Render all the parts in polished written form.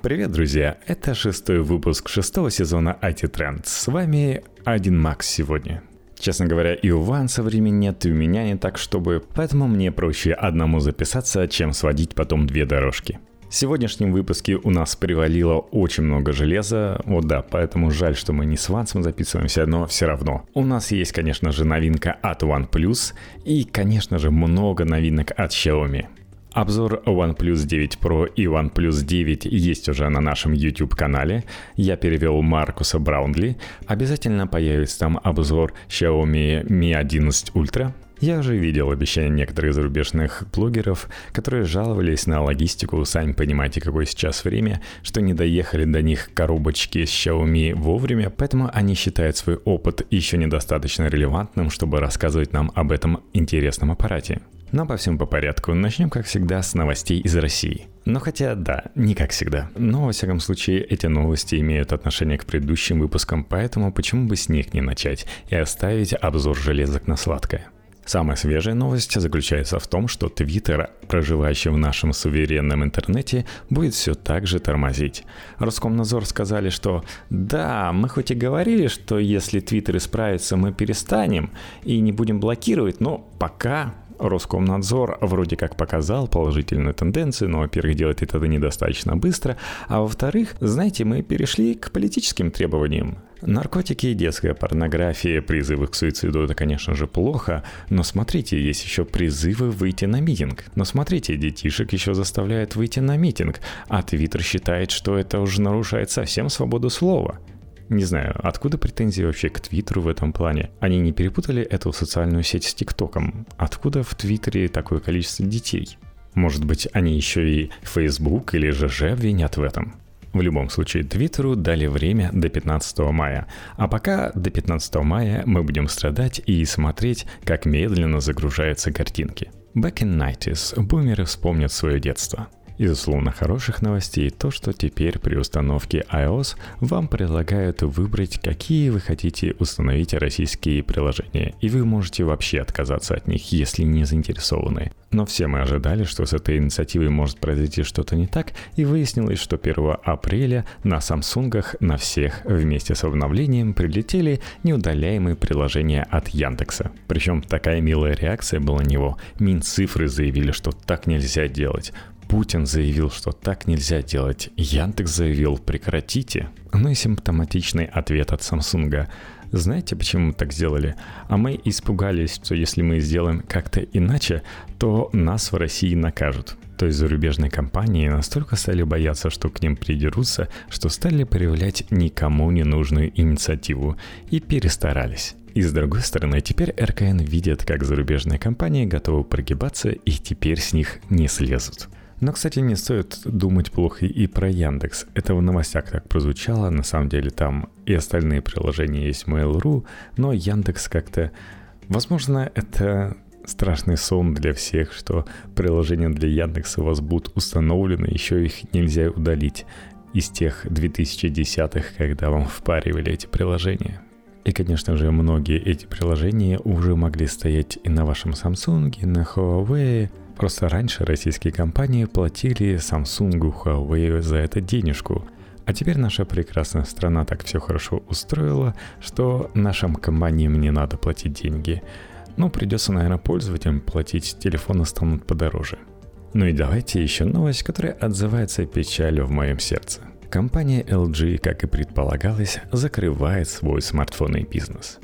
Привет, друзья! Это 6-й выпуск 6-го сезона IT Trends. С вами один Макс сегодня. Честно говоря, и у вас со времени нет, и у меня не так, чтобы... Поэтому мне проще одному записаться, чем сводить потом две дорожки. В сегодняшнем выпуске у нас привалило очень много железа. Вот да, поэтому жаль, что мы не с Вансом записываемся, но все равно. У нас есть, конечно же, новинка от OnePlus и, конечно же, много новинок от Xiaomi. Обзор OnePlus 9 Pro и OnePlus 9 есть уже на нашем YouTube-канале. Я перевел Маркеса Браунли. Обязательно появится там обзор Xiaomi Mi 11 Ultra. Я уже видел обещания некоторых зарубежных блогеров, которые жаловались на логистику, сами понимаете, какое сейчас время, что не доехали до них коробочки с Xiaomi вовремя, поэтому они считают свой опыт еще недостаточно релевантным, чтобы рассказывать нам об этом интересном аппарате. Но по всем по порядку, начнем, как всегда, с новостей из России. Но хотя, да, не как всегда. Но, во всяком случае, эти новости имеют отношение к предыдущим выпускам, поэтому почему бы с них не начать и оставить обзор железок на сладкое. Самая свежая новость заключается в том, что Твиттер, проживающий в нашем суверенном интернете, будет все так же тормозить. Роскомнадзор сказали, что «Да, мы хоть и говорили, что если Твиттер исправится, мы перестанем и не будем блокировать, но пока...» Роскомнадзор вроде как показал положительную тенденцию, но, во-первых, делает это недостаточно быстро, а во-вторых, знаете, мы перешли к политическим требованиям. Наркотики, детская порнография, призывы к суициду — это, конечно же, плохо, но смотрите, есть еще призывы выйти на митинг. Но смотрите, детишек еще заставляют выйти на митинг, а Твиттер считает, что это уже нарушает совсем свободу слова. Не знаю, откуда претензии вообще к Твиттеру в этом плане? Они не перепутали эту социальную сеть с ТикТоком? Откуда в Твиттере такое количество детей? Может быть, они еще и Фейсбук или ЖЖ обвинят в этом? В любом случае, Твиттеру дали время до 15 мая. А пока до 15 мая мы будем страдать и смотреть, как медленно загружаются картинки. Back in 90s. Бумеры вспомнят свое детство. Из условно хороших новостей то, что теперь при установке iOS вам предлагают выбрать, какие вы хотите установить российские приложения, и вы можете вообще отказаться от них, если не заинтересованы. Но все мы ожидали, что с этой инициативой может произойти что-то не так, и выяснилось, что 1 апреля на Самсунгах на всех вместе с обновлением прилетели неудаляемые приложения от Яндекса. Причем такая милая реакция была на него. Минцифры заявили, что так нельзя делать. Путин заявил, что так нельзя делать. Яндекс заявил, прекратите. Ну и симптоматичный ответ от Samsung. Знаете, почему мы так сделали? А мы испугались, что если мы сделаем как-то иначе, то нас в России накажут. То есть зарубежные компании настолько стали бояться, что к ним придерутся, что стали проявлять никому не нужную инициативу. И перестарались. И с другой стороны, теперь РКН видит, как зарубежные компании готовы прогибаться и теперь с них не слезут. Но, кстати, не стоит думать плохо и про Яндекс. Это в новостях так прозвучало, на самом деле там и остальные приложения есть Mail.ru, но Яндекс как-то... Возможно, это страшный сон для всех, что приложения для Яндекса у вас будут установлены, еще их нельзя удалить из тех 2010-х, когда вам впаривали эти приложения. И, конечно же, многие эти приложения уже могли стоять и на вашем Samsung, и на Huawei. Просто раньше российские компании платили Samsung, Huawei за это денежку. А теперь наша прекрасная страна так все хорошо устроила, что нашим компаниям не надо платить деньги. Ну, придется, наверное, пользователям платить, телефоны станут подороже. Ну и давайте еще новость, которая отзывается печалью в моем сердце. Компания LG, как и предполагалось, закрывает свой смартфонный бизнес.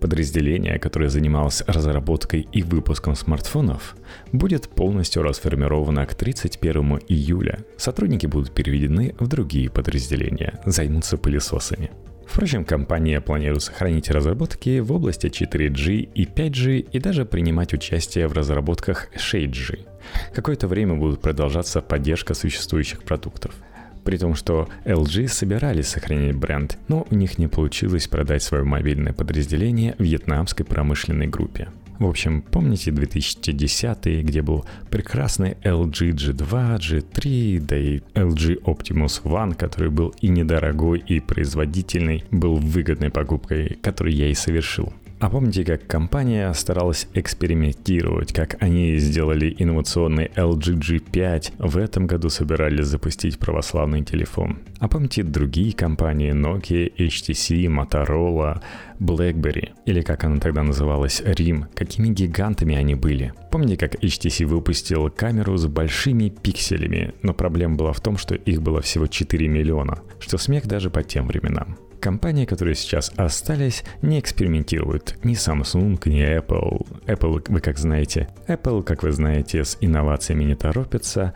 Подразделение, которое занималось разработкой и выпуском смартфонов, будет полностью расформировано к 31 июля. Сотрудники будут переведены в другие подразделения, займутся пылесосами. Впрочем, компания планирует сохранить разработки в области 4G и 5G и даже принимать участие в разработках 6G. Какое-то время будет продолжаться поддержка существующих продуктов. При том, что LG собирались сохранить бренд, но у них не получилось продать свое мобильное подразделение вьетнамской промышленной группе. В общем, помните 2010-е, где был прекрасный LG G2, G3, да и LG Optimus One, который был и недорогой, и производительный, был выгодной покупкой, которую я и совершил. А помните, как компания старалась экспериментировать, как они сделали инновационный LG G5, в этом году собирались запустить православный телефон? А помните другие компании Nokia, HTC, Motorola, BlackBerry, или как она тогда называлась, RIM, какими гигантами они были? Помните, как HTC выпустил камеру с большими пикселями, но проблема была в том, что их было всего 4 миллиона, что смех даже по тем временам. Компании, которые сейчас остались, не экспериментируют. Ни Samsung, ни Apple. Apple, как вы знаете, с инновациями не торопится.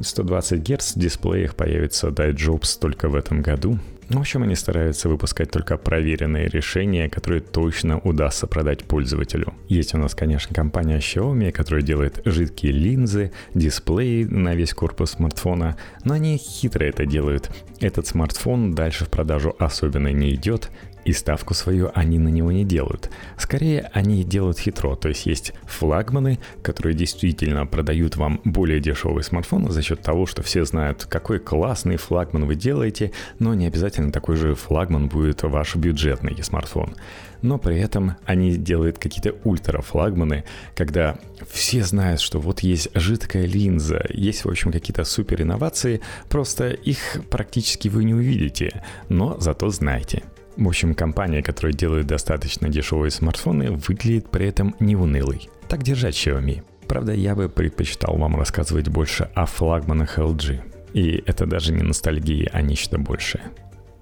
120 Гц в дисплеях появится DiJobs только в этом году. В общем, они стараются выпускать только проверенные решения, которые точно удастся продать пользователю. Есть у нас, конечно, компания Xiaomi, которая делает жидкие линзы, дисплеи на весь корпус смартфона, но они хитро это делают. Этот смартфон дальше в продажу особенно не идет, и ставку свою они на него не делают. Скорее, они делают хитро, то есть флагманы, которые действительно продают вам более дешевый смартфон за счет того, что все знают, какой классный флагман вы делаете, но не обязательно такой же флагман будет ваш бюджетный смартфон. Но при этом они делают какие-то ультрафлагманы, когда все знают, что вот есть жидкая линза, есть, в общем, какие-то супер инновации, просто их практически вы не увидите, но зато знаете. В общем, компания, которая делает достаточно дешевые смартфоны, выглядит при этом не унылой. Так держать, Xiaomi. Правда, я бы предпочитал вам рассказывать больше о флагманах LG. И это даже не ностальгия, а нечто большее.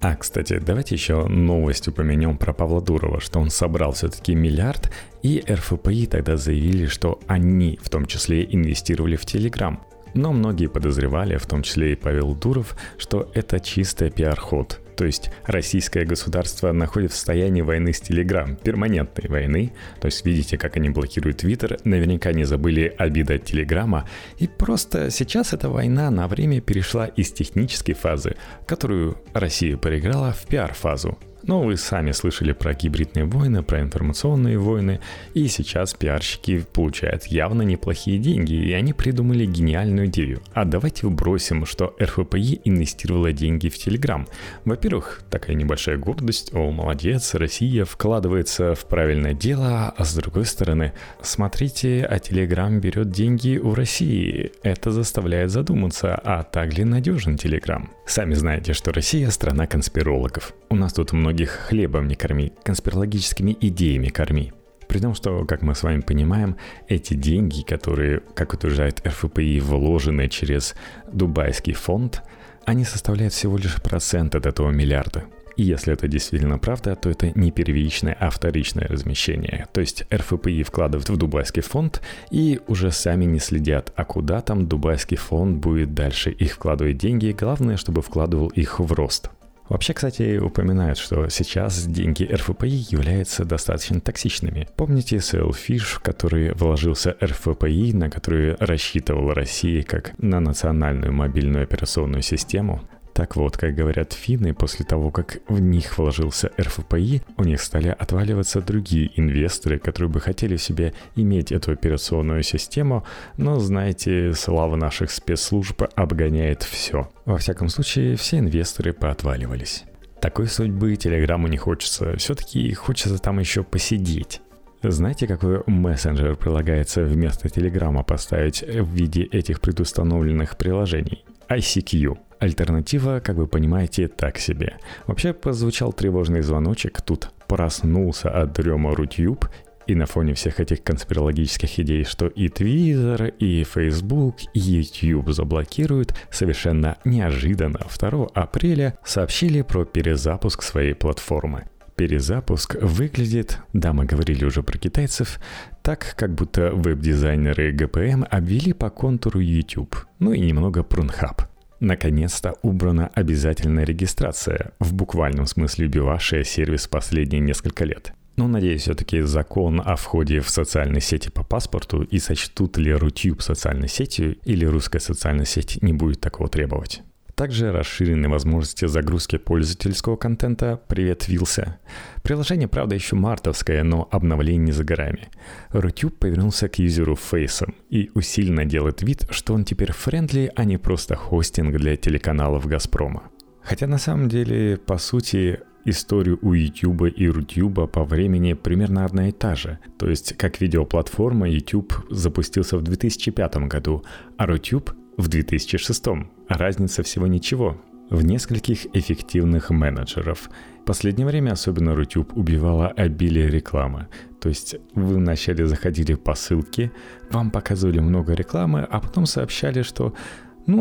А, кстати, давайте еще новость упомянем про Павла Дурова, что он собрал все-таки миллиард, и РФПИ тогда заявили, что они в том числе инвестировали в Telegram. Но многие подозревали, в том числе и Павел Дуров, что это чистый пиар-ход. То есть российское государство находится в состоянии войны с Телеграм, перманентной войны. То есть видите, как они блокируют Твиттер, наверняка не забыли обиды от Телеграма. И просто сейчас эта война на время перешла из технической фазы, которую Россия проиграла, в пиар-фазу. Но вы сами слышали про гибридные войны, про информационные войны, и сейчас пиарщики получают явно неплохие деньги, и они придумали гениальную идею. А давайте вбросим, что РФПИ инвестировала деньги в Телеграм. Во-первых, такая небольшая гордость, о, молодец, Россия вкладывается в правильное дело, а с другой стороны, смотрите, а Телеграм берет деньги у России. Это заставляет задуматься, а так ли надежен Телеграм? Сами знаете, что Россия страна конспирологов. У нас тут многих хлебом не корми, конспирологическими идеями корми. При том, что, как мы с вами понимаем, эти деньги, которые, как утверждает РФПИ, вложены через дубайский фонд, они составляют всего лишь процент от этого миллиарда. И если это действительно правда, то это не первичное, а вторичное размещение. То есть РФПИ вкладывают в дубайский фонд и уже сами не следят, а куда там дубайский фонд будет дальше их вкладывать деньги, главное, чтобы вкладывал их в рост. Вообще, кстати, упоминают, что сейчас деньги РФПИ являются достаточно токсичными. Помните Sailfish, в который вложился РФПИ, на который рассчитывала Россия как на национальную мобильную операционную систему? Так вот, как говорят финны, после того, как в них вложился РФПИ, у них стали отваливаться другие инвесторы, которые бы хотели в себе иметь эту операционную систему, но, знаете, слава наших спецслужб обгоняет все. Во всяком случае, все инвесторы поотваливались. Такой судьбы Телеграму не хочется, все-таки хочется там еще посидеть. Знаете, какой мессенджер предлагается вместо Телеграма поставить в виде этих предустановленных приложений? ICQ. Альтернатива, как вы понимаете, так себе. Вообще, прозвучал тревожный звоночек, тут проснулся от дрема RuTube, и на фоне всех этих конспирологических идей, что и Твиттер, и Фейсбук, и YouTube заблокируют, совершенно неожиданно 2 апреля сообщили про перезапуск своей платформы. Перезапуск выглядит, да, мы говорили уже про китайцев, так, как будто веб-дизайнеры ГПМ обвели по контуру YouTube, ну и немного Pornhub. Наконец-то убрана обязательная регистрация, в буквальном смысле убивавшая сервис последние несколько лет. Но, надеюсь, все-таки закон о входе в социальные сети по паспорту и сочтут ли RuTube социальной сетью или русская социальная сеть не будет такого требовать. Также расширены возможности загрузки пользовательского контента. Привет, Вилса. Приложение, правда, еще мартовское, но обновление не за горами. RuTube повернулся к юзеру фейсом и усиленно делает вид, что он теперь френдли, а не просто хостинг для телеканалов Газпрома. Хотя на самом деле, по сути, историю у YouTube и RuTube по времени примерно одна и та же. То есть, как видеоплатформа, YouTube запустился в 2005 году, а RuTube в 2006. Разница всего ничего. В нескольких эффективных менеджеров. В последнее время особенно RuTube убивало обилие рекламы. То есть вы вначале заходили по ссылке, вам показывали много рекламы, а потом сообщали, что,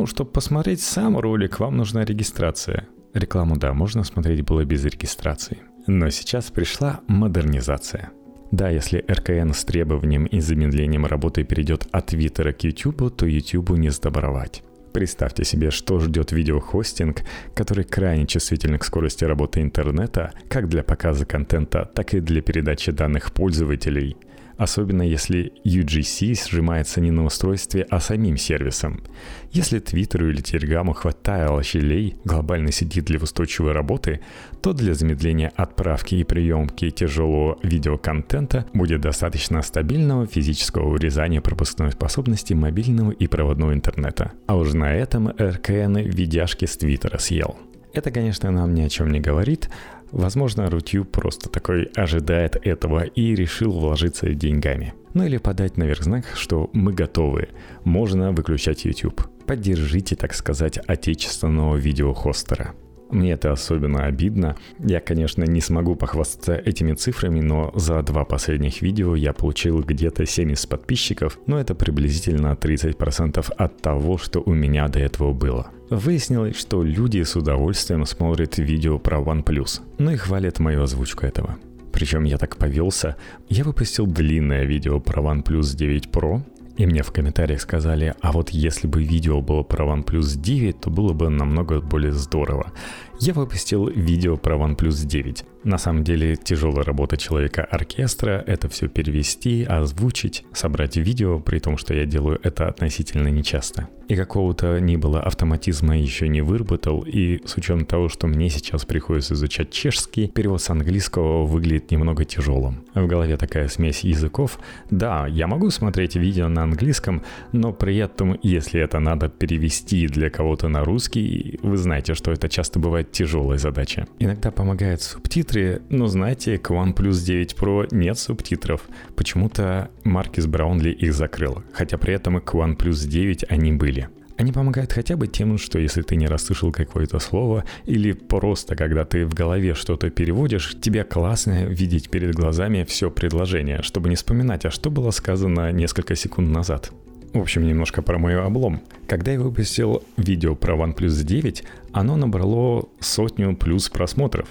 чтобы посмотреть сам ролик, вам нужна регистрация. Рекламу, да, можно смотреть было без регистрации. Но сейчас пришла модернизация. Да, если РКН с требованием и замедлением работы перейдет от Твиттера к Ютубу, то Ютубу не сдобровать. Представьте себе, что ждет видеохостинг, который крайне чувствителен к скорости работы интернета, как для показа контента, так и для передачи данных пользователей. Особенно если UGC сжимается не на устройстве, а самим сервисом. Если Твиттеру или Телеграму хватало щелей глобальной сети для устойчивой работы, то для замедления отправки и приемки тяжелого видеоконтента будет достаточно стабильного физического урезания пропускной способности мобильного и проводного интернета. А уже на этом РКН видяшки с Твиттера съел. Это, конечно, нам ни о чем не говорит. Возможно, RuTube просто такой ожидает этого и решил вложиться деньгами. Ну или подать наверх знак, что мы готовы, можно выключать YouTube. Поддержите, так сказать, отечественного видеохостера. Мне это особенно обидно. Я, конечно, не смогу похвастаться этими цифрами, но за 2 последних видео я получил где-то 70 подписчиков, но это приблизительно 30% от того, что у меня до этого было. Выяснилось, что люди с удовольствием смотрят видео про OnePlus, но и хвалят мою озвучку этого. Причем я так повелся, я выпустил длинное видео про OnePlus 9 Pro, и мне в комментариях сказали, а вот если бы видео было про OnePlus 9, то было бы намного более здорово. Я выпустил видео про OnePlus 9. На самом деле тяжелая работа человека-оркестра, это все перевести, озвучить, собрать видео, при том, что я делаю это относительно нечасто. И какого-то ни было автоматизма еще не выработал, и с учетом того, что мне сейчас приходится изучать чешский, перевод с английского выглядит немного тяжелым. В голове такая смесь языков. Да, я могу смотреть видео на английском, но при этом, если это надо перевести для кого-то на русский, вы знаете, что это часто бывает тяжелая задача. Иногда помогают субтитры, но знаете, к OnePlus 9 Pro нет субтитров. Почему-то Маркес Браунли их закрыл, хотя при этом и к OnePlus 9 они были. Они помогают хотя бы тем, что если ты не расслышал какое-то слово, или просто когда ты в голове что-то переводишь, тебе классно видеть перед глазами все предложение, чтобы не вспоминать, а что было сказано несколько секунд назад. В общем, немножко про мой облом. Когда я выпустил видео про OnePlus 9, оно набрало 100+ просмотров.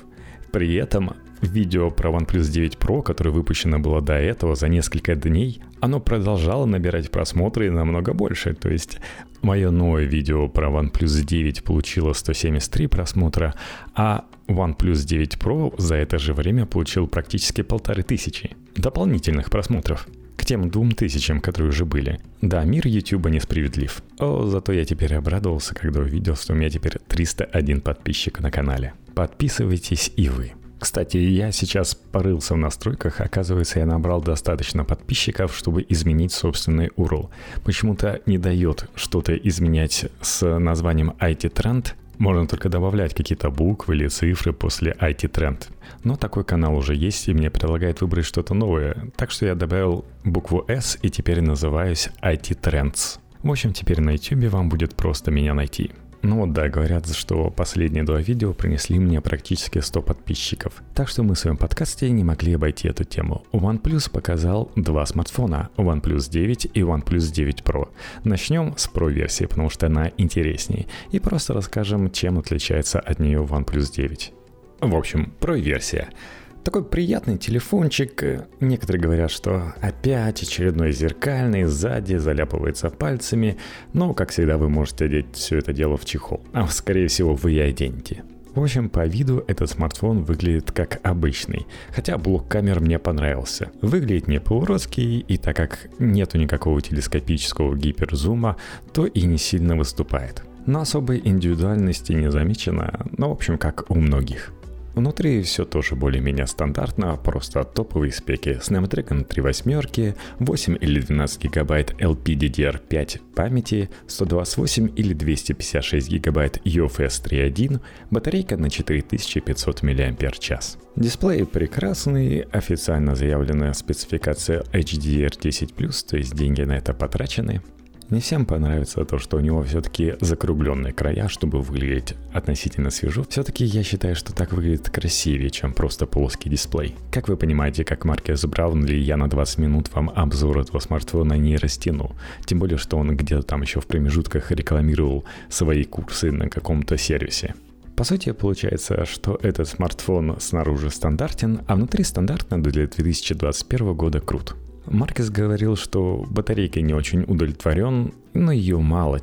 При этом видео про OnePlus 9 Pro, которое выпущено было до этого за несколько дней, оно продолжало набирать просмотры намного больше. То есть мое новое видео про OnePlus 9 получило 173 просмотра, а OnePlus 9 Pro за это же время получил практически 1500 дополнительных просмотров. К тем 2000, которые уже были. Да, мир Ютуба несправедлив. О, зато я теперь обрадовался, когда увидел, что у меня теперь 301 подписчик на канале. Подписывайтесь и вы. Кстати, я сейчас порылся в настройках, оказывается, я набрал достаточно подписчиков, чтобы изменить собственный URL. Почему-то не дает что-то изменять с названием IT-Trend. Можно только добавлять какие-то буквы или цифры после IT-тренд. Но такой канал уже есть, и мне предлагает выбрать что-то новое. Так что я добавил букву S и теперь называюсь IT-Trends. В общем, теперь на YouTube вам будет просто меня найти. Ну вот да, говорят, что последние 2 видео принесли мне практически 100 подписчиков. Так что мы в своем подкасте не могли обойти эту тему. OnePlus показал 2 смартфона, OnePlus 9 и OnePlus 9 Pro. Начнем с Pro версии, потому что она интереснее. И просто расскажем, чем отличается от нее OnePlus 9. В общем, Pro версия. Такой приятный телефончик. Некоторые говорят, что опять очередной зеркальный, сзади заляпывается пальцами. Но, как всегда, вы можете одеть все это дело в чехол. А, скорее всего, вы и оденете. В общем, по виду этот смартфон выглядит как обычный. Хотя блок камер мне понравился. Выглядит не по-уродски, и так как нету никакого телескопического гиперзума, то и не сильно выступает. Но особой индивидуальности не замечено. Ну, в общем, как у многих. Внутри все тоже более-менее стандартно, просто топовые спеки. Snapdragon 3.8, 8 или 12 гигабайт LPDDR5 памяти, 128 или 256 гигабайт UFS 3.1, батарейка на 4500 мАч. Дисплей прекрасный, официально заявленная спецификация HDR10+, то есть деньги на это потрачены. Не всем понравится то, что у него все-таки закругленные края, чтобы выглядеть относительно свежо. Все-таки я считаю, что так выглядит красивее, чем просто плоский дисплей. Как вы понимаете, как Маркес Браунли, я на 20 минут вам обзор этого смартфона не растяну. Тем более, что он где-то там еще в промежутках рекламировал свои курсы на каком-то сервисе. По сути, получается, что этот смартфон снаружи стандартен, а внутри стандартно для 2021 года крут. Маркес говорил, что батарейкой не очень удовлетворен, но ее мало,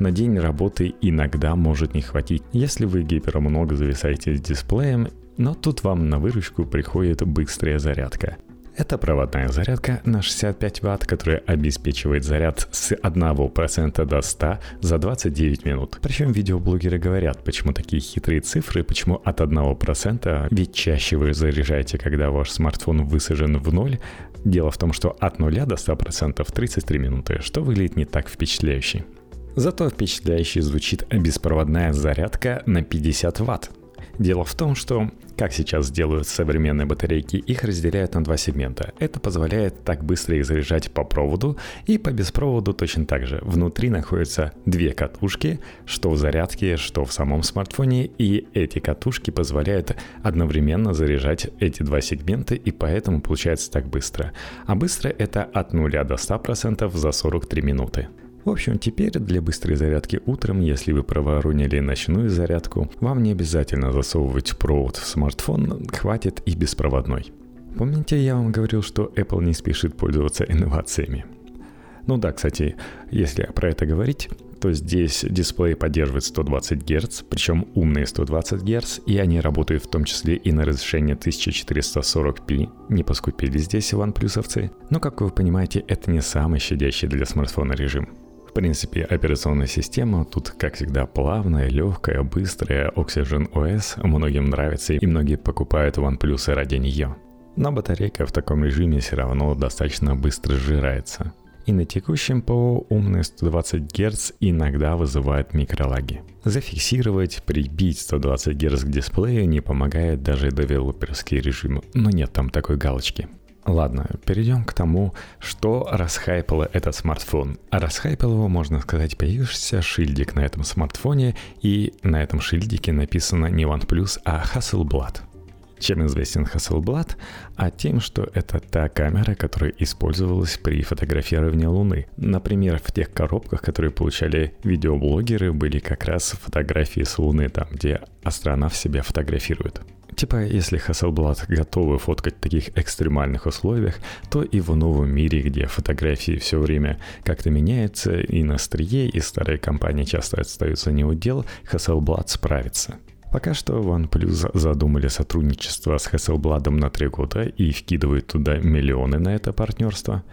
на день работы иногда может не хватить, если вы гипермного зависаете с дисплеем, но тут вам на выручку приходит быстрая зарядка. Это проводная зарядка на 65 Вт, которая обеспечивает заряд с 1% до 100 за 29 минут. Причем видеоблогеры говорят, почему такие хитрые цифры, почему от 1%, ведь чаще вы заряжаете, когда ваш смартфон высажен в ноль. Дело в том, что от 0 до 100% 33 минуты, что выглядит не так впечатляюще. Зато впечатляюще звучит беспроводная зарядка на 50 Вт. Дело в том, что, как сейчас делают современные батарейки, их разделяют на два сегмента. Это позволяет так быстро их заряжать по проводу и по беспроводу точно так же. Внутри находятся две катушки, что в зарядке, что в самом смартфоне, и эти катушки позволяют одновременно заряжать эти два сегмента, и поэтому получается так быстро. А быстро это от 0 до 100% за 43 минуты. В общем, теперь для быстрой зарядки утром, если вы проворонили ночную зарядку, вам не обязательно засовывать провод в смартфон, хватит и беспроводной. Помните, я вам говорил, что Apple не спешит пользоваться инновациями? Ну да, кстати, если про это говорить, то здесь дисплей поддерживает 120 Гц, причем умные 120 Гц, и они работают в том числе и на разрешение 1440p, не поскупили здесь ванплюсовцы, но, как вы понимаете, это не самый щадящий для смартфона режим. В принципе, операционная система тут, как всегда, плавная, легкая, быстрая, Oxygen OS, многим нравится и многие покупают OnePlus ради нее. Но батарейка в таком режиме все равно достаточно быстро сжирается. И на текущем ПО умные 120 Гц иногда вызывают микролаги. Зафиксировать, прибить 120 Гц к дисплею не помогает даже девелоперский режим, но нет там такой галочки. Ладно, перейдем к тому, что расхайпало этот смартфон. А расхайпал его, можно сказать, появился шильдик на этом смартфоне, и на этом шильдике написано не OnePlus, а Hasselblad. Чем известен Hasselblad? А тем, что это та камера, которая использовалась при фотографировании Луны. Например, в тех коробках, которые получали видеоблогеры, были как раз фотографии с Луны, там, где астронавт себя фотографирует. Если Hasselblad готовы фоткать в таких экстремальных условиях, то и в новом мире, где фотографии все время как-то меняются, и на острие, и старые компании часто остаются не у дел, Hasselblad справится. Пока что OnePlus задумали сотрудничество с Hasselblad на 3 года и вкидывают туда миллионы на это партнерство.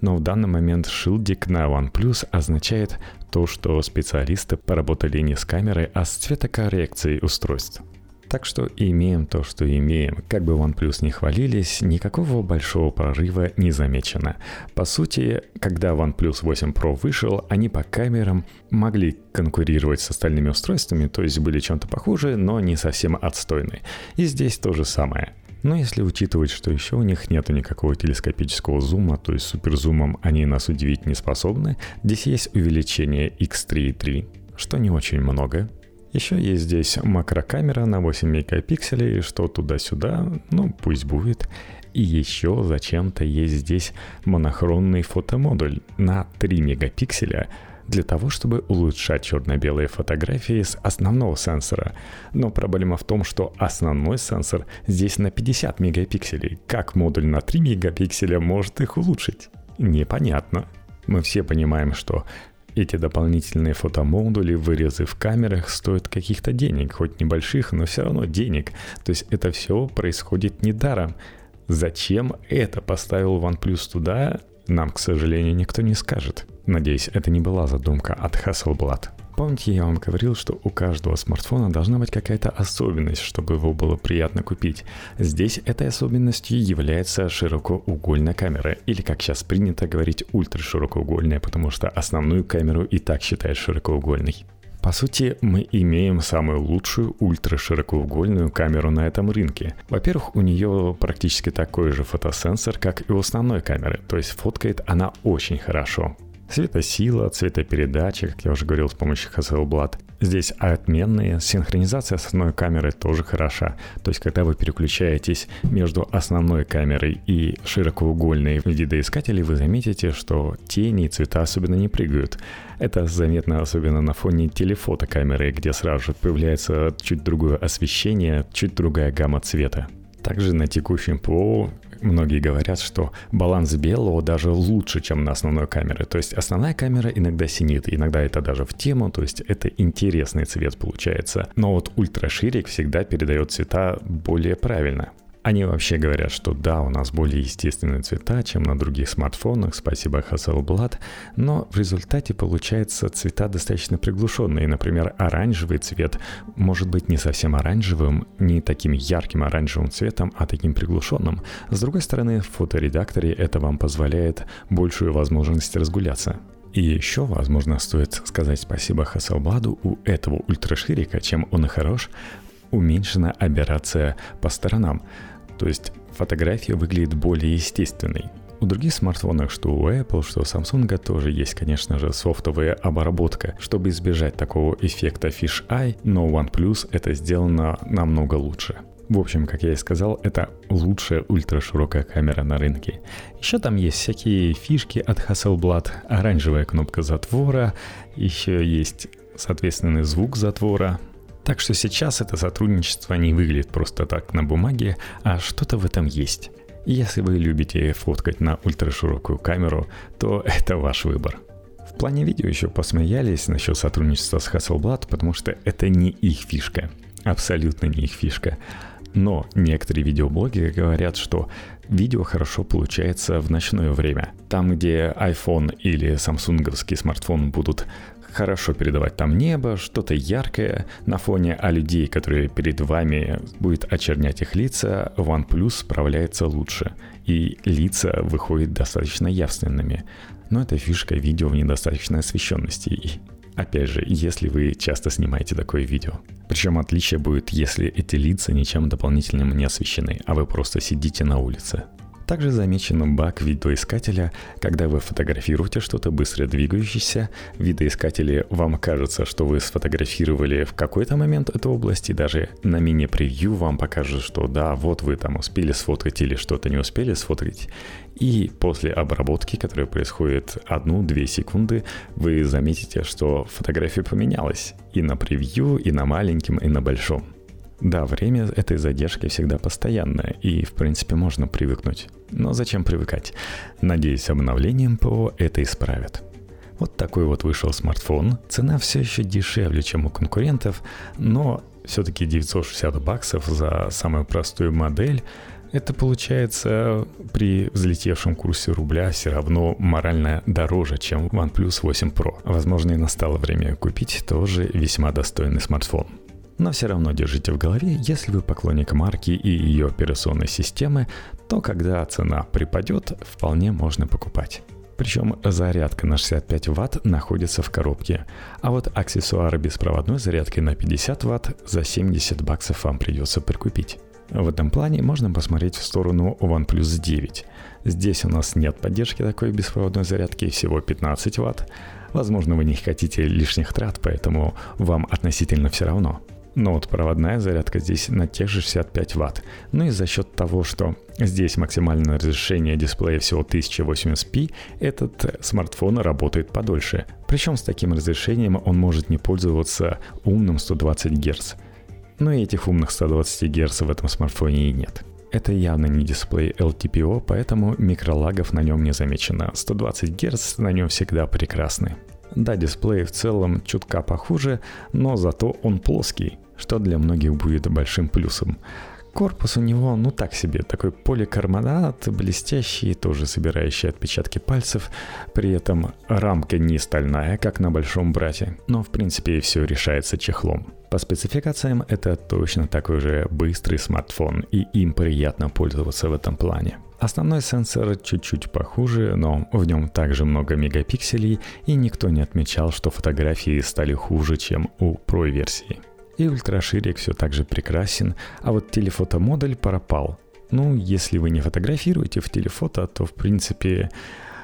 Но в данный момент шилдик на OnePlus означает то, что специалисты поработали не с камерой, а с цветокоррекцией устройств. Так что имеем то, что имеем. Как бы OnePlus не хвалились, никакого большого прорыва не замечено. По сути, когда OnePlus 8 Pro вышел, они по камерам могли конкурировать с остальными устройствами, то есть были чем-то похожи, но не совсем отстойны. И здесь то же самое. Но если учитывать, что еще у них нету никакого телескопического зума, то есть суперзумом они нас удивить не способны, здесь есть увеличение X3.3, что не очень много. Еще есть здесь макрокамера на 8 мегапикселей, что туда-сюда, ну пусть будет. И еще зачем-то есть здесь монохромный фотомодуль на 3 мегапикселя для того, чтобы улучшать черно-белые фотографии с основного сенсора. Но проблема в том, что основной сенсор здесь на 50 мегапикселей. Как модуль на 3 мегапикселя может их улучшить? Непонятно. Мы все понимаем, что эти дополнительные фотомодули, вырезы в камерах стоят каких-то денег, хоть небольших, но все равно денег. То есть это все происходит недаром. Зачем это поставил OnePlus туда, нам, к сожалению, никто не скажет. Надеюсь, это не была задумка от Hasselblad. Помните, я вам говорил, что у каждого смартфона должна быть какая-то особенность, чтобы его было приятно купить. Здесь этой особенностью является широкоугольная камера, или, как сейчас принято говорить, ультраширокоугольная, потому что основную камеру и так считают широкоугольной. По сути, мы имеем самую лучшую ультраширокоугольную камеру на этом рынке. Во-первых, у нее практически такой же фотосенсор, как и у основной камеры, то есть фоткает она очень хорошо. Светосила, цветопередача, как я уже говорил, с помощью Hasselblad. Здесь отменные. Синхронизация с основной камерой тоже хороша. То есть, когда вы переключаетесь между основной камерой и широкоугольной в видоискателе, вы заметите, что тени и цвета особенно не прыгают. Это заметно особенно на фоне телефотокамеры, где сразу же появляется чуть другое освещение, чуть другая гамма цвета. Также на текущем ПО многие говорят, что баланс белого даже лучше, чем на основной камере. То есть основная камера иногда синит, иногда это даже в тему, то есть это интересный цвет получается. Но вот ультраширик всегда передает цвета более правильно. Они вообще говорят, что да, у нас более естественные цвета, чем на других смартфонах, спасибо Hasselblad, но в результате получается цвета достаточно приглушенные. Например, оранжевый цвет может быть не совсем оранжевым, не таким ярким оранжевым цветом, а таким приглушенным. С другой стороны, в фоторедакторе это вам позволяет большую возможность разгуляться. И еще, возможно, стоит сказать спасибо Hasselblad'у, у этого ультраширика, чем он и хорош, уменьшена аберрация по сторонам. То есть фотография выглядит более естественной. У других смартфонов, что у Apple, что у Samsung, тоже есть, конечно же, софтовая обработка, чтобы избежать такого эффекта Fisheye, но у OnePlus это сделано намного лучше. В общем, как я и сказал, это лучшая ультраширокая камера на рынке. Еще там есть всякие фишки от Hasselblad, оранжевая кнопка затвора, еще есть соответственный звук затвора. Так что сейчас это сотрудничество не выглядит просто так на бумаге, а что-то в этом есть. Если вы любите фоткать на ультраширокую камеру, то это ваш выбор. В плане видео еще посмеялись насчет сотрудничества с Hasselblad, потому что это не их фишка. Абсолютно не их фишка. Но некоторые видеоблогеры говорят, что видео хорошо получается в ночное время. Там, где iPhone или самсунговский смартфон будут хорошо передавать там небо, что-то яркое на фоне, а людей, которые перед вами будет очернять их лица, OnePlus справляется лучше. И лица выходят достаточно явственными. Но это фишка видео в недостаточной освещенности. И опять же, если вы часто снимаете такое видео. Причем отличие будет, если эти лица ничем дополнительным не освещены, а вы просто сидите на улице. Также замечен баг видоискателя, когда вы фотографируете что-то быстро двигающееся, в видоискателе вам кажется, что вы сфотографировали в какой-то момент эту область, и даже на мини-превью вам покажут, что да, вот вы там успели сфоткать или что-то не успели сфоткать, и после обработки, которая происходит 1-2 секунды, вы заметите, что фотография поменялась и на превью, и на маленьком, и на большом. Да, время этой задержки всегда постоянное, и в принципе можно привыкнуть. Но зачем привыкать? Надеюсь, обновлением ПО это исправят. Вот такой вот вышел смартфон. Цена все еще дешевле, чем у конкурентов, но все-таки $960 за самую простую модель. Это получается при взлетевшем курсе рубля все равно морально дороже, чем OnePlus 8 Pro. Возможно, и настало время купить тоже весьма достойный смартфон. Но все равно держите в голове, если вы поклонник марки и ее операционной системы, то когда цена припадет, вполне можно покупать. Причем зарядка на 65 Вт находится в коробке, а вот аксессуары беспроводной зарядки на 50 Вт за $70 вам придется прикупить. В этом плане можно посмотреть в сторону OnePlus 9. Здесь у нас нет поддержки такой беспроводной зарядки, всего 15 Вт. Возможно, вы не хотите лишних трат, поэтому вам относительно все равно. Но вот проводная зарядка здесь на тех же 65 Вт. Ну и за счет того, что здесь максимальное разрешение дисплея всего 1080p, этот смартфон работает подольше. Причем с таким разрешением он может не пользоваться умным 120 Гц. Но и этих умных 120 Гц в этом смартфоне и нет. Это явно не дисплей LTPO, поэтому микролагов на нем не замечено. 120 Гц на нем всегда прекрасны. Да, дисплей в целом чутка похуже, но зато он плоский, что для многих будет большим плюсом. Корпус у него, ну так себе, такой поликарбонат, блестящий, тоже собирающий отпечатки пальцев. При этом рамка не стальная, как на большом брате, но в принципе все решается чехлом. По спецификациям это точно такой же быстрый смартфон, и им приятно пользоваться в этом плане. Основной сенсор чуть-чуть похуже, но в нем также много мегапикселей, и никто не отмечал, что фотографии стали хуже, чем у Pro-версии. И ультраширик все так же прекрасен, а вот телефотомодуль пропал. Ну, если вы не фотографируете в телефото, то в принципе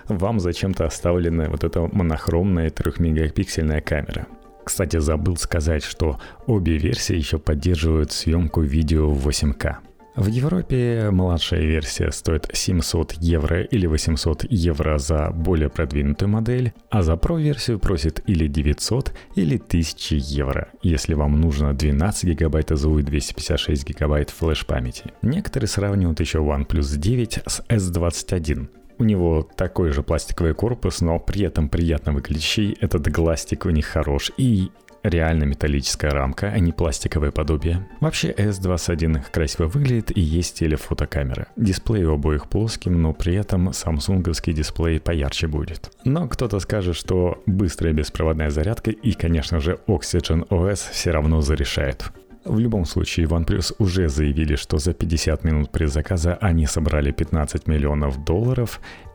вам зачем-то оставлена вот эта монохромная 3-мегапиксельная камера. Кстати, забыл сказать, что обе версии еще поддерживают съемку видео в 8К. В Европе младшая версия стоит 700 евро или 800 евро за более продвинутую модель, а за Pro-версию просит или 900, или 1000 евро, если вам нужно 12 гигабайт СУ и 256 гигабайт флеш-памяти. Некоторые сравнивают еще OnePlus 9 с S21. У него такой же пластиковый корпус, но при этом приятно выглядящий, этот гластик у них хорош и... реально металлическая рамка, а не пластиковое подобие. Вообще S21 красиво выглядит и есть телефотокамера. Дисплей у обоих плоским, но при этом самсунговский дисплей поярче будет. Но кто-то скажет, что быстрая беспроводная зарядка и, конечно же, Oxygen OS все равно зарешает. В любом случае, OnePlus уже заявили, что за 50 минут предзаказа они собрали $15 миллионов,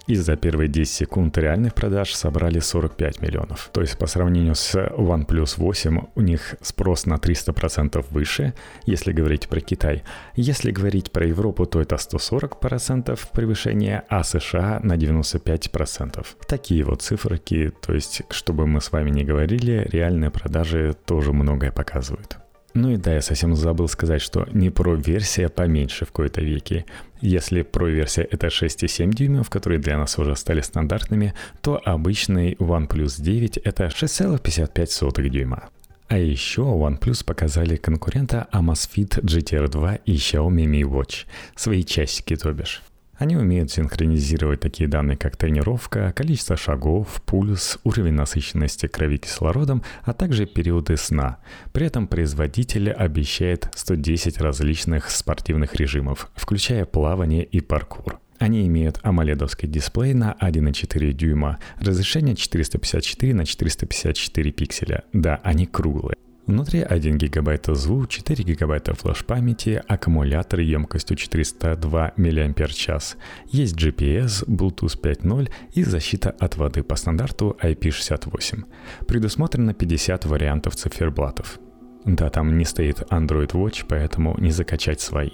и за первые 10 секунд реальных продаж собрали 45 миллионов. То есть по сравнению с OnePlus 8 у них спрос на 300% выше, если говорить про Китай. Если говорить про Европу, то это 140% превышение, а США на 95%. Такие вот циферки, то есть, чтобы мы с вами не говорили, реальные продажи тоже многое показывают. Ну и да, я совсем забыл сказать, что не Pro-версия поменьше в кои-то веки. Если Pro-версия это 6,7 дюймов, которые для нас уже стали стандартными, то обычный OnePlus 9 это 6,55 дюйма. А еще OnePlus показали конкурента Amazfit GTR 2 и Xiaomi Mi Watch, свои часики, то бишь. Они умеют синхронизировать такие данные, как тренировка, количество шагов, пульс, уровень насыщенности крови кислородом, а также периоды сна. При этом производитель обещает 110 различных спортивных режимов, включая плавание и паркур. Они имеют AMOLED-овский дисплей на 1,4 дюйма, разрешение 454 на 454 пикселя. Да, они круглые. Внутри 1 гигабайт СУ, 4 гигабайта флеш-памяти, аккумулятор емкостью 402 мАч, есть GPS, Bluetooth 5.0 и защита от воды по стандарту IP68. Предусмотрено 50 вариантов циферблатов. Да, там не стоит Android Watch, поэтому не закачать свои.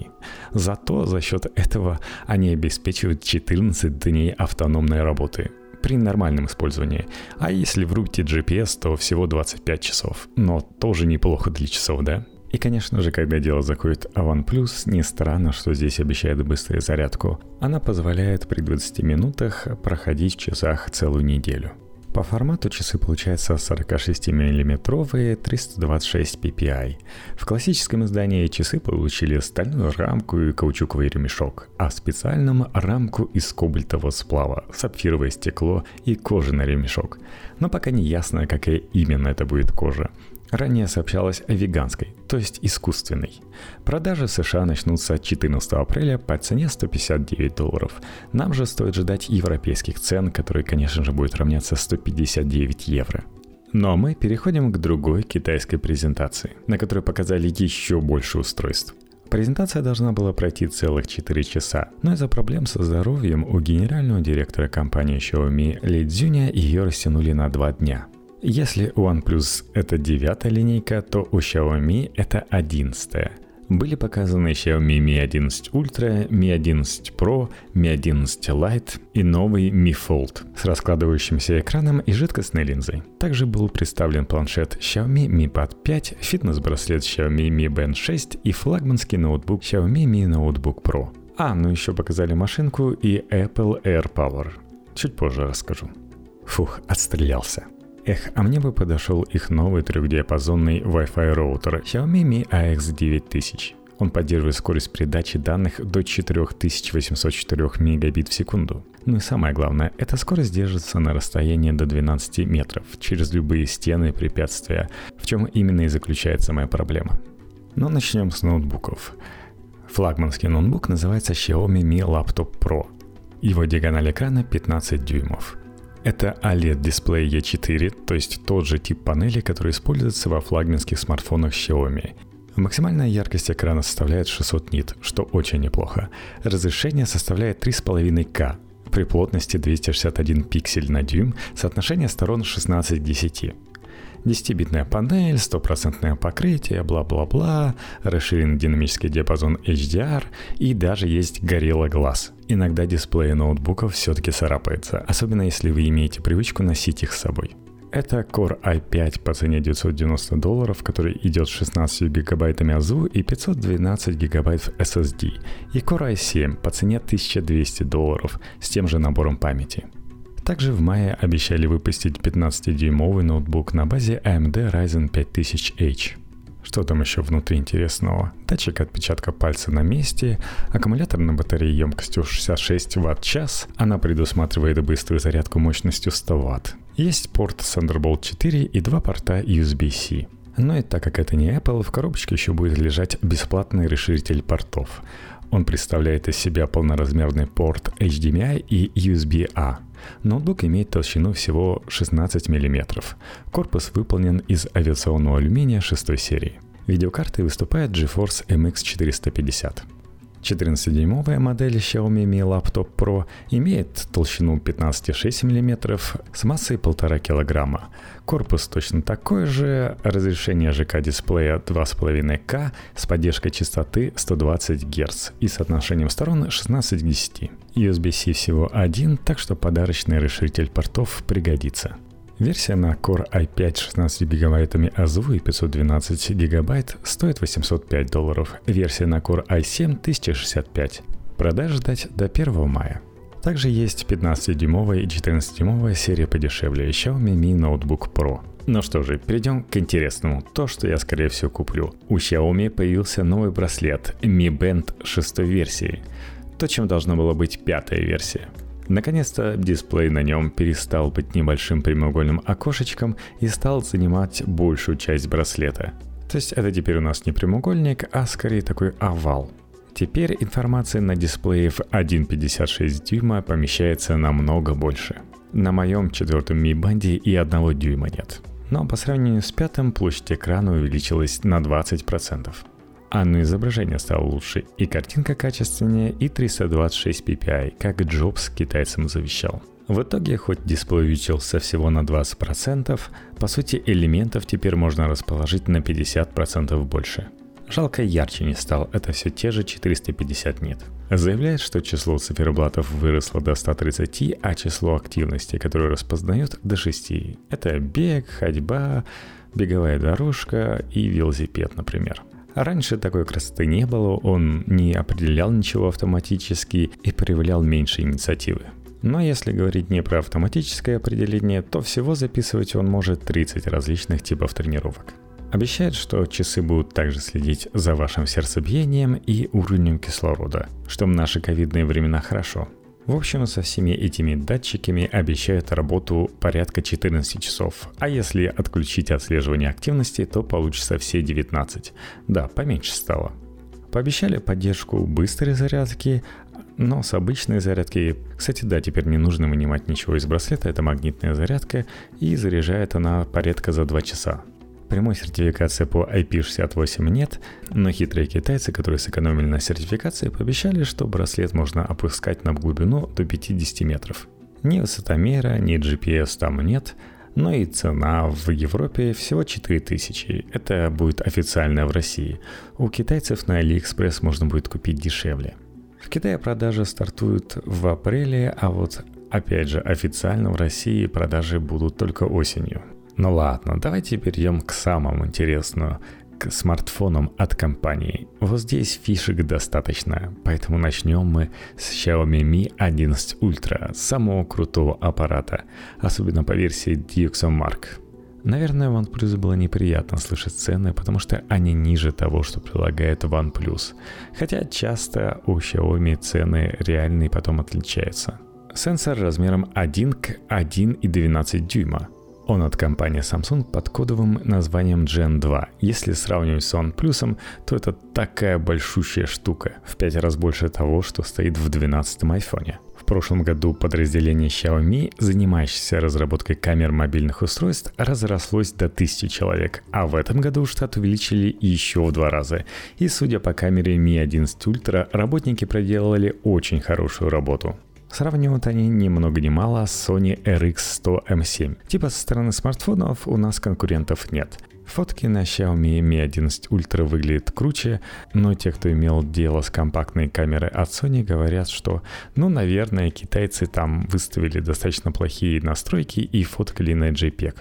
Зато за счет этого они обеспечивают 14 дней автономной работы. При нормальном использовании, а если врубите GPS, то всего 25 часов, но тоже неплохо для часов, да? И конечно же, когда дело заходит о OnePlus, не странно, что здесь обещает быструю зарядку. Она позволяет при 20 минутах проходить в часах целую неделю. По формату часы получаются 46-миллиметровые 326 ppi. В классическом издании часы получили стальную рамку и каучуковый ремешок, а в специальном – рамку из кобальтового сплава, сапфировое стекло и кожаный ремешок. Но пока не ясно, какая именно это будет кожа. Ранее сообщалось о веганской, то есть искусственной. Продажи в США начнутся 14 апреля по цене $159. Нам же стоит ждать европейских цен, которые, конечно же, будут равняться 159 евро. Ну а мы переходим к другой китайской презентации, на которой показали еще больше устройств. Презентация должна была пройти целых 4 часа, но из-за проблем со здоровьем у генерального директора компании Xiaomi Ли Цзюня ее растянули на 2 дня. Если у OnePlus это 9-я линейка, то у Xiaomi это 11-я. Были показаны Xiaomi Mi 11 Ultra, Mi 11 Pro, Mi 11 Lite и новый Mi Fold с раскладывающимся экраном и жидкостной линзой. Также был представлен планшет Xiaomi Mi Pad 5, фитнес-браслет Xiaomi Mi Band 6 и флагманский ноутбук Xiaomi Mi Notebook Pro. Ну еще показали машинку и Apple AirPower. Чуть позже расскажу. Фух, отстрелялся. Эх, а мне бы подошел их новый трехдиапазонный Wi-Fi роутер Xiaomi Mi AX9000. Он поддерживает скорость передачи данных до 4804 мегабит в секунду. Ну и самое главное, эта скорость держится на расстоянии до 12 метров, через любые стены и препятствия, в чем именно и заключается моя проблема. Но начнем с ноутбуков. Флагманский ноутбук называется Xiaomi Mi Laptop Pro. Его диагональ экрана 15 дюймов. Это OLED-дисплей E4, то есть тот же тип панели, который используется во флагманских смартфонах Xiaomi. Максимальная яркость экрана составляет 600 нит, что очень неплохо. Разрешение составляет 3,5К. При плотности 261 пиксель на дюйм, соотношение сторон 16 к 10. 10-битная панель, 100% покрытие, бла-бла-бла, расширен динамический диапазон HDR и даже есть Gorilla Glass. Иногда дисплей ноутбуков все-таки царапается, особенно если вы имеете привычку носить их с собой. Это Core i5 по цене $990, который идет с 16 гигабайтами ОЗУ и 512 гигабайт SSD, и Core i7 по цене $1200 с тем же набором памяти. Также в мае обещали выпустить 15-дюймовый ноутбук на базе AMD Ryzen 5000H. Что там еще внутри интересного? Датчик отпечатка пальца на месте, аккумулятор на батарее емкостью 66 Вт/ч, она предусматривает быструю зарядку мощностью 100 Вт. Есть порт Thunderbolt 4 и два порта USB-C. Но и так как это не Apple, в коробочке еще будет лежать бесплатный расширитель портов. Он представляет из себя полноразмерный порт HDMI и USB-A. Ноутбук имеет толщину всего 16 мм. Корпус выполнен из авиационного алюминия 6 серии. Видеокартой выступает GeForce MX 450. 14-дюймовая модель Xiaomi Mi Laptop Pro имеет толщину 15,6 мм с массой 1,5 кг. Корпус точно такой же, разрешение ЖК-дисплея 2,5К с поддержкой частоты 120 Гц и соотношением сторон 16 к 10. USB-C всего один, так что подарочный расширитель портов пригодится. Версия на Core i5 с 16 гигабайтами ОЗУ и 512 гигабайт стоит $805. Версия на Core i7 $1065. Продаж ждать до 1 мая. Также есть 15-дюймовая и 14-дюймовая серия подешевле Xiaomi Mi Notebook Pro. Ну что же, перейдем к интересному, то, что я скорее всего куплю. У Xiaomi появился новый браслет Mi Band 6 версии. То, чем должна была быть 5 версия. Наконец-то дисплей на нем перестал быть небольшим прямоугольным окошечком и стал занимать большую часть браслета. То есть это теперь у нас не прямоугольник, а скорее такой овал. Теперь информации на дисплее в 1,56 дюйма помещается намного больше. На моем 4-м Mi Band и 1 дюйма нет. Но по сравнению с 5-м площадь экрана увеличилась на 20%. А на изображение стало лучше, и картинка качественнее, и 326 ppi, как Джобс китайцам завещал. В итоге, хоть дисплей увеличился всего на 20%, по сути элементов теперь можно расположить на 50% больше. Жалко, ярче не стал, это все те же 450 нит. Заявляет, что число циферблатов выросло до 130, а число активностей, которые распознают, до 6. Это бег, ходьба, беговая дорожка и велосипед, например. Раньше такой красоты не было, он не определял ничего автоматически и проявлял меньше инициативы. Но если говорить не про автоматическое определение, то всего записывать он может 30 различных типов тренировок. Обещает, что часы будут также следить за вашим сердцебиением и уровнем кислорода, что в наши ковидные времена хорошо. В общем, со всеми этими датчиками обещают работу порядка 14 часов, а если отключить отслеживание активности, то получится все 19. Да, поменьше стало. Пообещали поддержку быстрой зарядки, но с обычной зарядки... Кстати, да, теперь не нужно вынимать ничего из браслета, это магнитная зарядка, и заряжает она порядка за 2 часа. Прямой сертификации по IP68 нет, но хитрые китайцы, которые сэкономили на сертификации, пообещали, что браслет можно опускать на глубину до 50 метров. Ни высотомера, ни GPS там нет, но и цена в Европе всего 4000, это будет официально в России. У китайцев на AliExpress можно будет купить дешевле. В Китае продажи стартуют в апреле, а вот опять же официально в России продажи будут только осенью. Ну ладно, давайте перейдем к самому интересному, к смартфонам от компании. Вот здесь фишек достаточно, поэтому начнем мы с Xiaomi Mi 11 Ultra, самого крутого аппарата, особенно по версии DxOMark. Наверное, OnePlus было неприятно слышать цены, потому что они ниже того, что предлагает OnePlus, хотя часто у Xiaomi цены реальные потом отличаются. Сенсор размером 1 к 1,12 дюйма. Он от компании Samsung под кодовым названием Gen 2. Если сравнивать с OnePlus, то это такая большущая штука, в 5 раз больше того, что стоит в 12-м айфоне. В прошлом году подразделение Xiaomi, занимающееся разработкой камер мобильных устройств, разрослось до 1000 человек, а в этом году штат увеличили еще в 2 раза. И судя по камере Mi 11 Ultra, работники проделали очень хорошую работу. Сравнивают они ни много ни мало с Sony RX100M7. Типа со стороны смартфонов у нас конкурентов нет. Фотки на Xiaomi Mi 11 Ultra выглядят круче, но те, кто имел дело с компактной камерой от Sony, говорят, что, наверное, китайцы там выставили достаточно плохие настройки и фоткали на JPEG.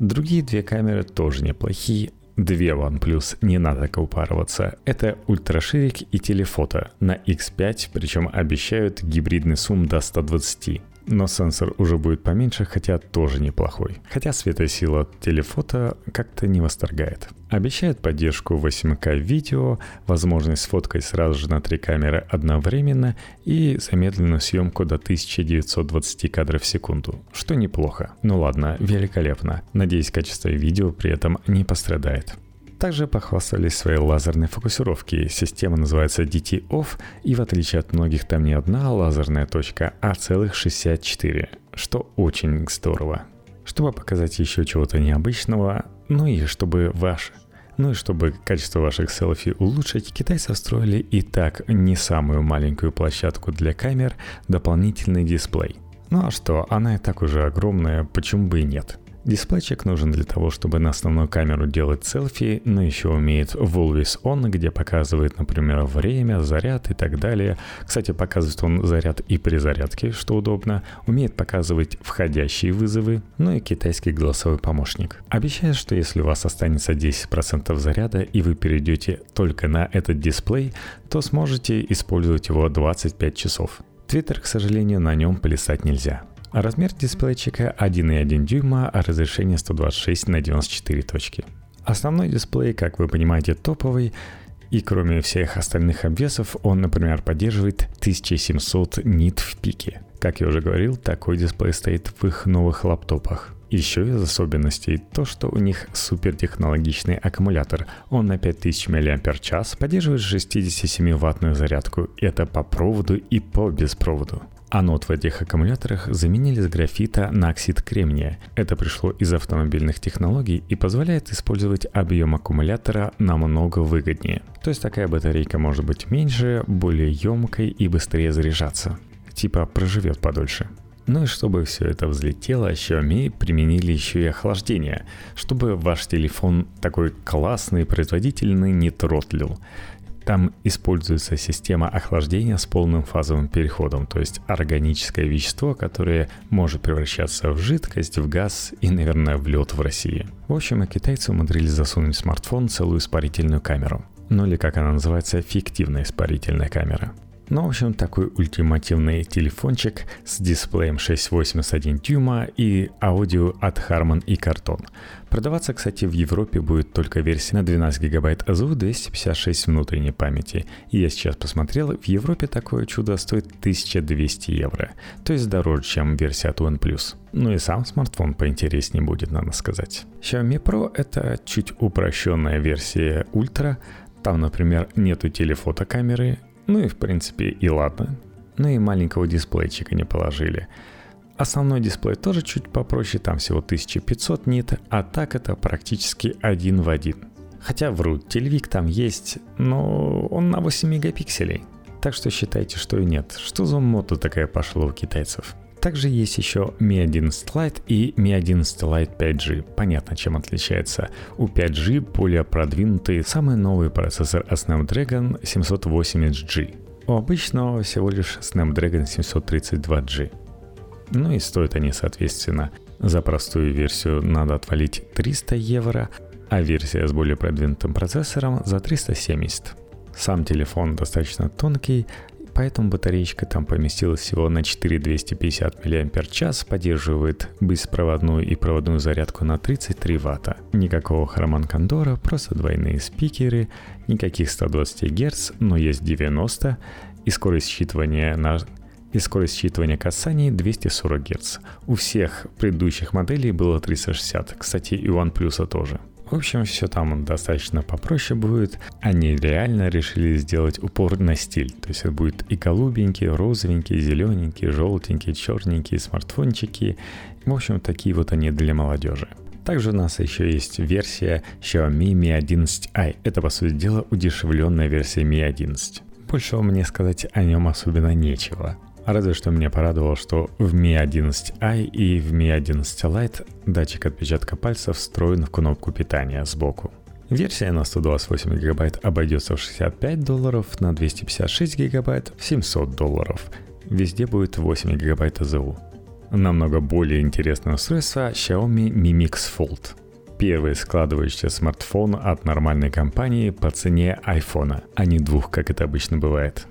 Другие 2 камеры тоже неплохие. 2 OnePlus, не надо упарываться. Это ультраширик и телефото на X5, причем обещают гибридный сум до 120. Но сенсор уже будет поменьше, хотя тоже неплохой. Хотя светосила телефото как-то не восторгает. Обещают поддержку 8К видео, возможность сфоткать сразу же на 3 камеры одновременно и замедленную съемку до 1920 кадров в секунду, что неплохо. Великолепно. Надеюсь, качество видео при этом не пострадает. Также похвастались своей лазерной фокусировки. Система называется DT-OFF, и в отличие от многих, там не одна лазерная точка, а целых 64, что очень здорово. Чтобы показать еще чего-то необычного, чтобы качество ваших селфи улучшить, китайцы встроили и так не самую маленькую площадку для камер, дополнительный дисплей. Она и так уже огромная, почему бы и нет. Дисплейчик нужен для того, чтобы на основную камеру делать селфи, но еще умеет в Always On, где показывает, например, время, заряд и так далее. Кстати, показывает он заряд и при зарядке, что удобно. Умеет показывать входящие вызовы, и китайский голосовой помощник. Обещает, что если у вас останется 10% заряда и вы перейдете только на этот дисплей, то сможете использовать его 25 часов. Твиттер, к сожалению, на нем плясать нельзя. Размер дисплейчика 1,1 дюйма, а разрешение 126 на 94 точки. Основной дисплей, как вы понимаете, топовый, и кроме всех остальных обвесов, он, например, поддерживает 1700 нит в пике. Как я уже говорил, такой дисплей стоит в их новых лаптопах. Еще из особенностей то, что у них супертехнологичный аккумулятор. Он на 5000 мАч поддерживает 67-ваттную зарядку. Это по проводу и по беспроводу. Анод в этих аккумуляторах заменили с графита на оксид кремния. Это пришло из автомобильных технологий и позволяет использовать объем аккумулятора намного выгоднее. То есть такая батарейка может быть меньше, более емкой и быстрее заряжаться. Типа проживет подольше. И чтобы все это взлетело, Xiaomi применили еще и охлаждение, чтобы ваш телефон такой классный, производительный не тротлил. Там используется система охлаждения с полным фазовым переходом, то есть органическое вещество, которое может превращаться в жидкость, в газ и, наверное, в лед в России. В общем, китайцы умудрились засунуть в смартфон целую испарительную камеру. Или, как она называется, фиктивная испарительная камера. Такой ультимативный телефончик с дисплеем 6,81 дюйма и аудио от Harman Kardon. Продаваться, кстати, в Европе будет только версия на 12 гигабайт ОЗУ, 256 внутренней памяти. И я сейчас посмотрел, в Европе такое чудо стоит 1200 евро, то есть дороже, чем версия от OnePlus. И сам смартфон поинтереснее будет, надо сказать. Xiaomi Pro — это чуть упрощенная версия Ultra, там, например, нету телефотокамеры, в принципе, и ладно. И маленького дисплейчика не положили. Основной дисплей тоже чуть попроще, там всего 1500 нит, а так это практически 1 в 1. Хотя врут, телевик там есть, но он на 8 мегапикселей. Так что считайте, что и нет. Что за мода такая пошла у китайцев? Также есть еще Mi 11 Lite и Mi 11 Lite 5G. Понятно, чем отличается. У 5G более продвинутый, самый новый процессор Snapdragon 780G. У обычного всего лишь Snapdragon 732G. И стоят они соответственно. За простую версию надо отвалить 300 евро, а версия с более продвинутым процессором за 370. Сам телефон достаточно тонкий, поэтому батареечка там поместилась всего на 4250 мАч, поддерживает беспроводную и проводную зарядку на 33 Вт. Никакого Harman Kardon, просто двойные спикеры, никаких 120 Гц, но есть 90, и скорость считывания на и скорость считывания касаний 240 Гц. У всех предыдущих моделей было 360, кстати, и у OnePlus тоже. В общем, все там достаточно попроще будет. Они реально решили сделать упор на стиль. То есть это будет и голубенькие, розовенькие, зелененькие, желтенькие, черненькие смартфончики. В общем, такие вот они для молодежи. Также у нас еще есть версия Xiaomi Mi 11i. Это, по сути дела, удешевленная версия Mi 11. Больше мне сказать о нем особенно нечего. Разве что меня порадовало, что в Mi 11i и в Mi 11 Lite датчик отпечатка пальца встроен в кнопку питания сбоку. Версия на 128 гигабайт обойдется в $65, на 256 гигабайт в $700. Везде будет 8 гигабайт ОЗУ. Намного более интересное устройство Xiaomi Mi Mix Fold. Первый складывающийся смартфон от нормальной компании по цене айфона, а не двух, как это обычно бывает.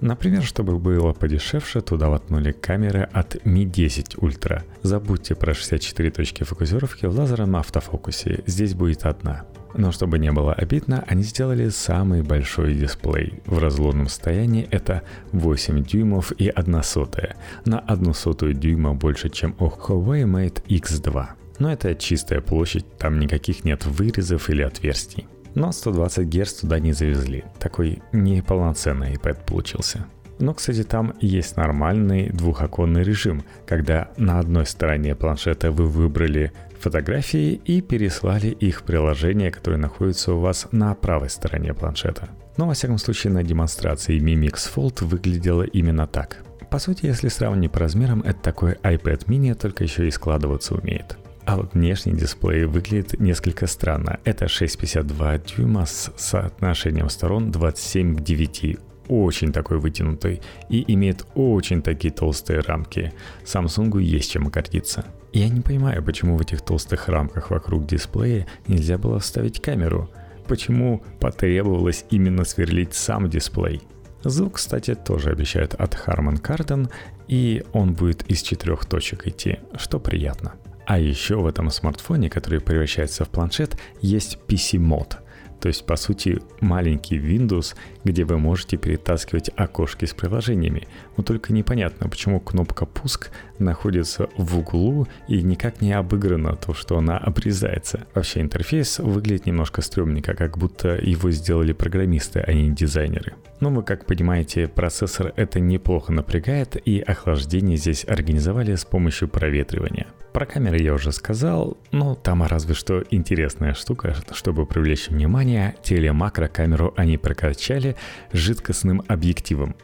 Например, чтобы было подешевше, туда воткнули камеры от Mi 10 Ultra. Забудьте про 64 точки фокусировки в лазерном автофокусе, здесь будет одна. Но чтобы не было обидно, они сделали самый большой дисплей. В разломном состоянии это 8 дюймов и 1/100. На 1/100 дюйма больше, чем у Huawei Mate X2. Но это чистая площадь, там никаких нет вырезов или отверстий. Но 120 Гц туда не завезли. Такой неполноценный iPad получился. Но, кстати, там есть нормальный двухоконный режим, когда на одной стороне планшета вы выбрали фотографии и переслали их в приложение, которое находится у вас на правой стороне планшета. Но, во всяком случае, на демонстрации Mi Mix Fold выглядело именно так. По сути, если сравнить по размерам, это такой iPad mini, только еще и складываться умеет. А вот внешний дисплей выглядит несколько странно. Это 6,52 дюйма с соотношением сторон 27:9. Очень такой вытянутый и имеет очень такие толстые рамки. Самсунгу есть чем гордиться. Я не понимаю, почему в этих толстых рамках вокруг дисплея нельзя было вставить камеру. Почему потребовалось именно сверлить сам дисплей. Звук, кстати, тоже обещают от Harman Kardon, и он будет из 4 точек идти, что приятно. А еще в этом смартфоне, который превращается в планшет, есть PC-мод. То есть, по сути, маленький Windows, где вы можете перетаскивать окошки с приложениями. Но только непонятно, почему кнопка «Пуск» находится в углу и никак не обыграно то, что она обрезается. Вообще интерфейс выглядит немножко стрёмненько, как будто его сделали программисты, а не дизайнеры. Но вы как понимаете, процессор это неплохо напрягает, и охлаждение здесь организовали с помощью проветривания. Про камеры я уже сказал, но там разве что интересная штука, чтобы привлечь внимание, телемакрокамеру они прокачали жидкостным объективом.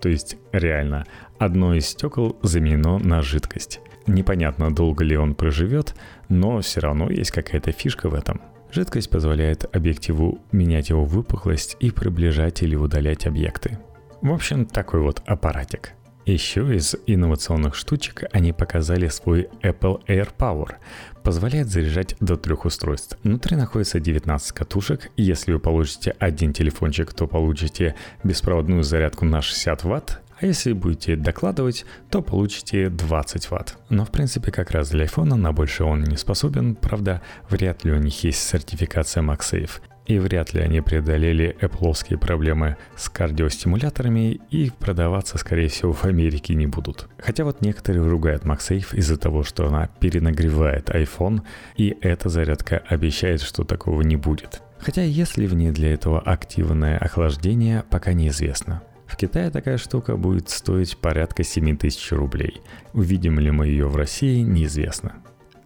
То есть реально, одно из стекол заменено на жидкость. Непонятно, долго ли он проживет, но все равно есть какая-то фишка в этом. Жидкость позволяет объективу менять его выпуклость и приближать или удалять объекты. В общем, такой вот аппаратик. Еще из инновационных штучек они показали свой Apple AirPower. Позволяет заряжать до 3 устройств. Внутри находится 19 катушек. Если вы получите один телефончик, то получите беспроводную зарядку на 60 Вт. А если будете докладывать, то получите 20 Вт. Но в принципе как раз для iPhone на больше он не способен, правда вряд ли у них есть сертификация MagSafe. И вряд ли они преодолели Apple'овские проблемы с кардиостимуляторами и продаваться скорее всего в Америке не будут. Хотя вот некоторые ругают MagSafe из-за того, что она перенагревает iPhone, и эта зарядка обещает, что такого не будет. Хотя есть ли в ней для этого активное охлаждение, пока неизвестно. В Китае такая штука будет стоить порядка 7000 рублей. Увидим ли мы ее в России, неизвестно.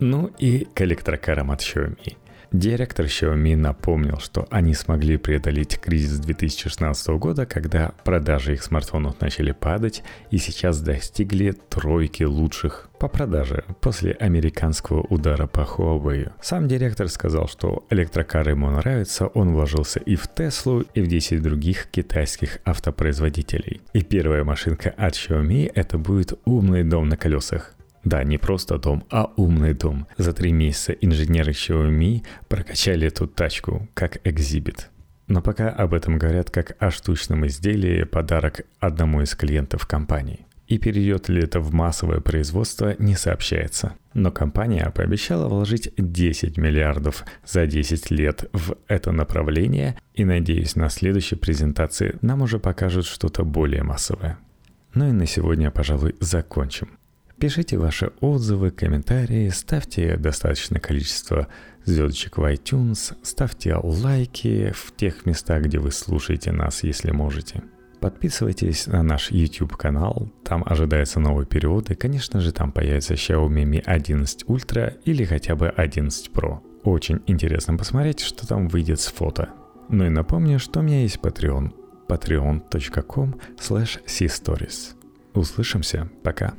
Ну и к электрокарам от Xiaomi. Директор Xiaomi напомнил, что они смогли преодолеть кризис 2016 года, когда продажи их смартфонов начали падать и сейчас достигли тройки лучших по продаже после американского удара по Huawei. Сам директор сказал, что электрокары ему нравятся, он вложился и в Tesla, и в 10 других китайских автопроизводителей. И первая машинка от Xiaomi это будет умный дом на колесах. Да, не просто дом, а умный дом. За 3 месяца инженеры Xiaomi прокачали эту тачку, как экзибит. Но пока об этом говорят как о штучном изделии, подарок одному из клиентов компании. И перейдет ли это в массовое производство, не сообщается. Но компания пообещала вложить 10 миллиардов за 10 лет в это направление, и, надеюсь, на следующей презентации нам уже покажут что-то более массовое. Ну и на сегодня, пожалуй, закончим. Пишите ваши отзывы, комментарии, ставьте достаточное количество звездочек в iTunes, ставьте лайки в тех местах, где вы слушаете нас, если можете. Подписывайтесь на наш YouTube канал, там ожидаются новые переводы. Конечно же, там появится Xiaomi Mi 11 Ultra или хотя бы 11 Pro. Очень интересно посмотреть, что там выйдет с фото. Ну и напомню, что у меня есть Patreon. patreon.com/cstories. Услышимся, пока.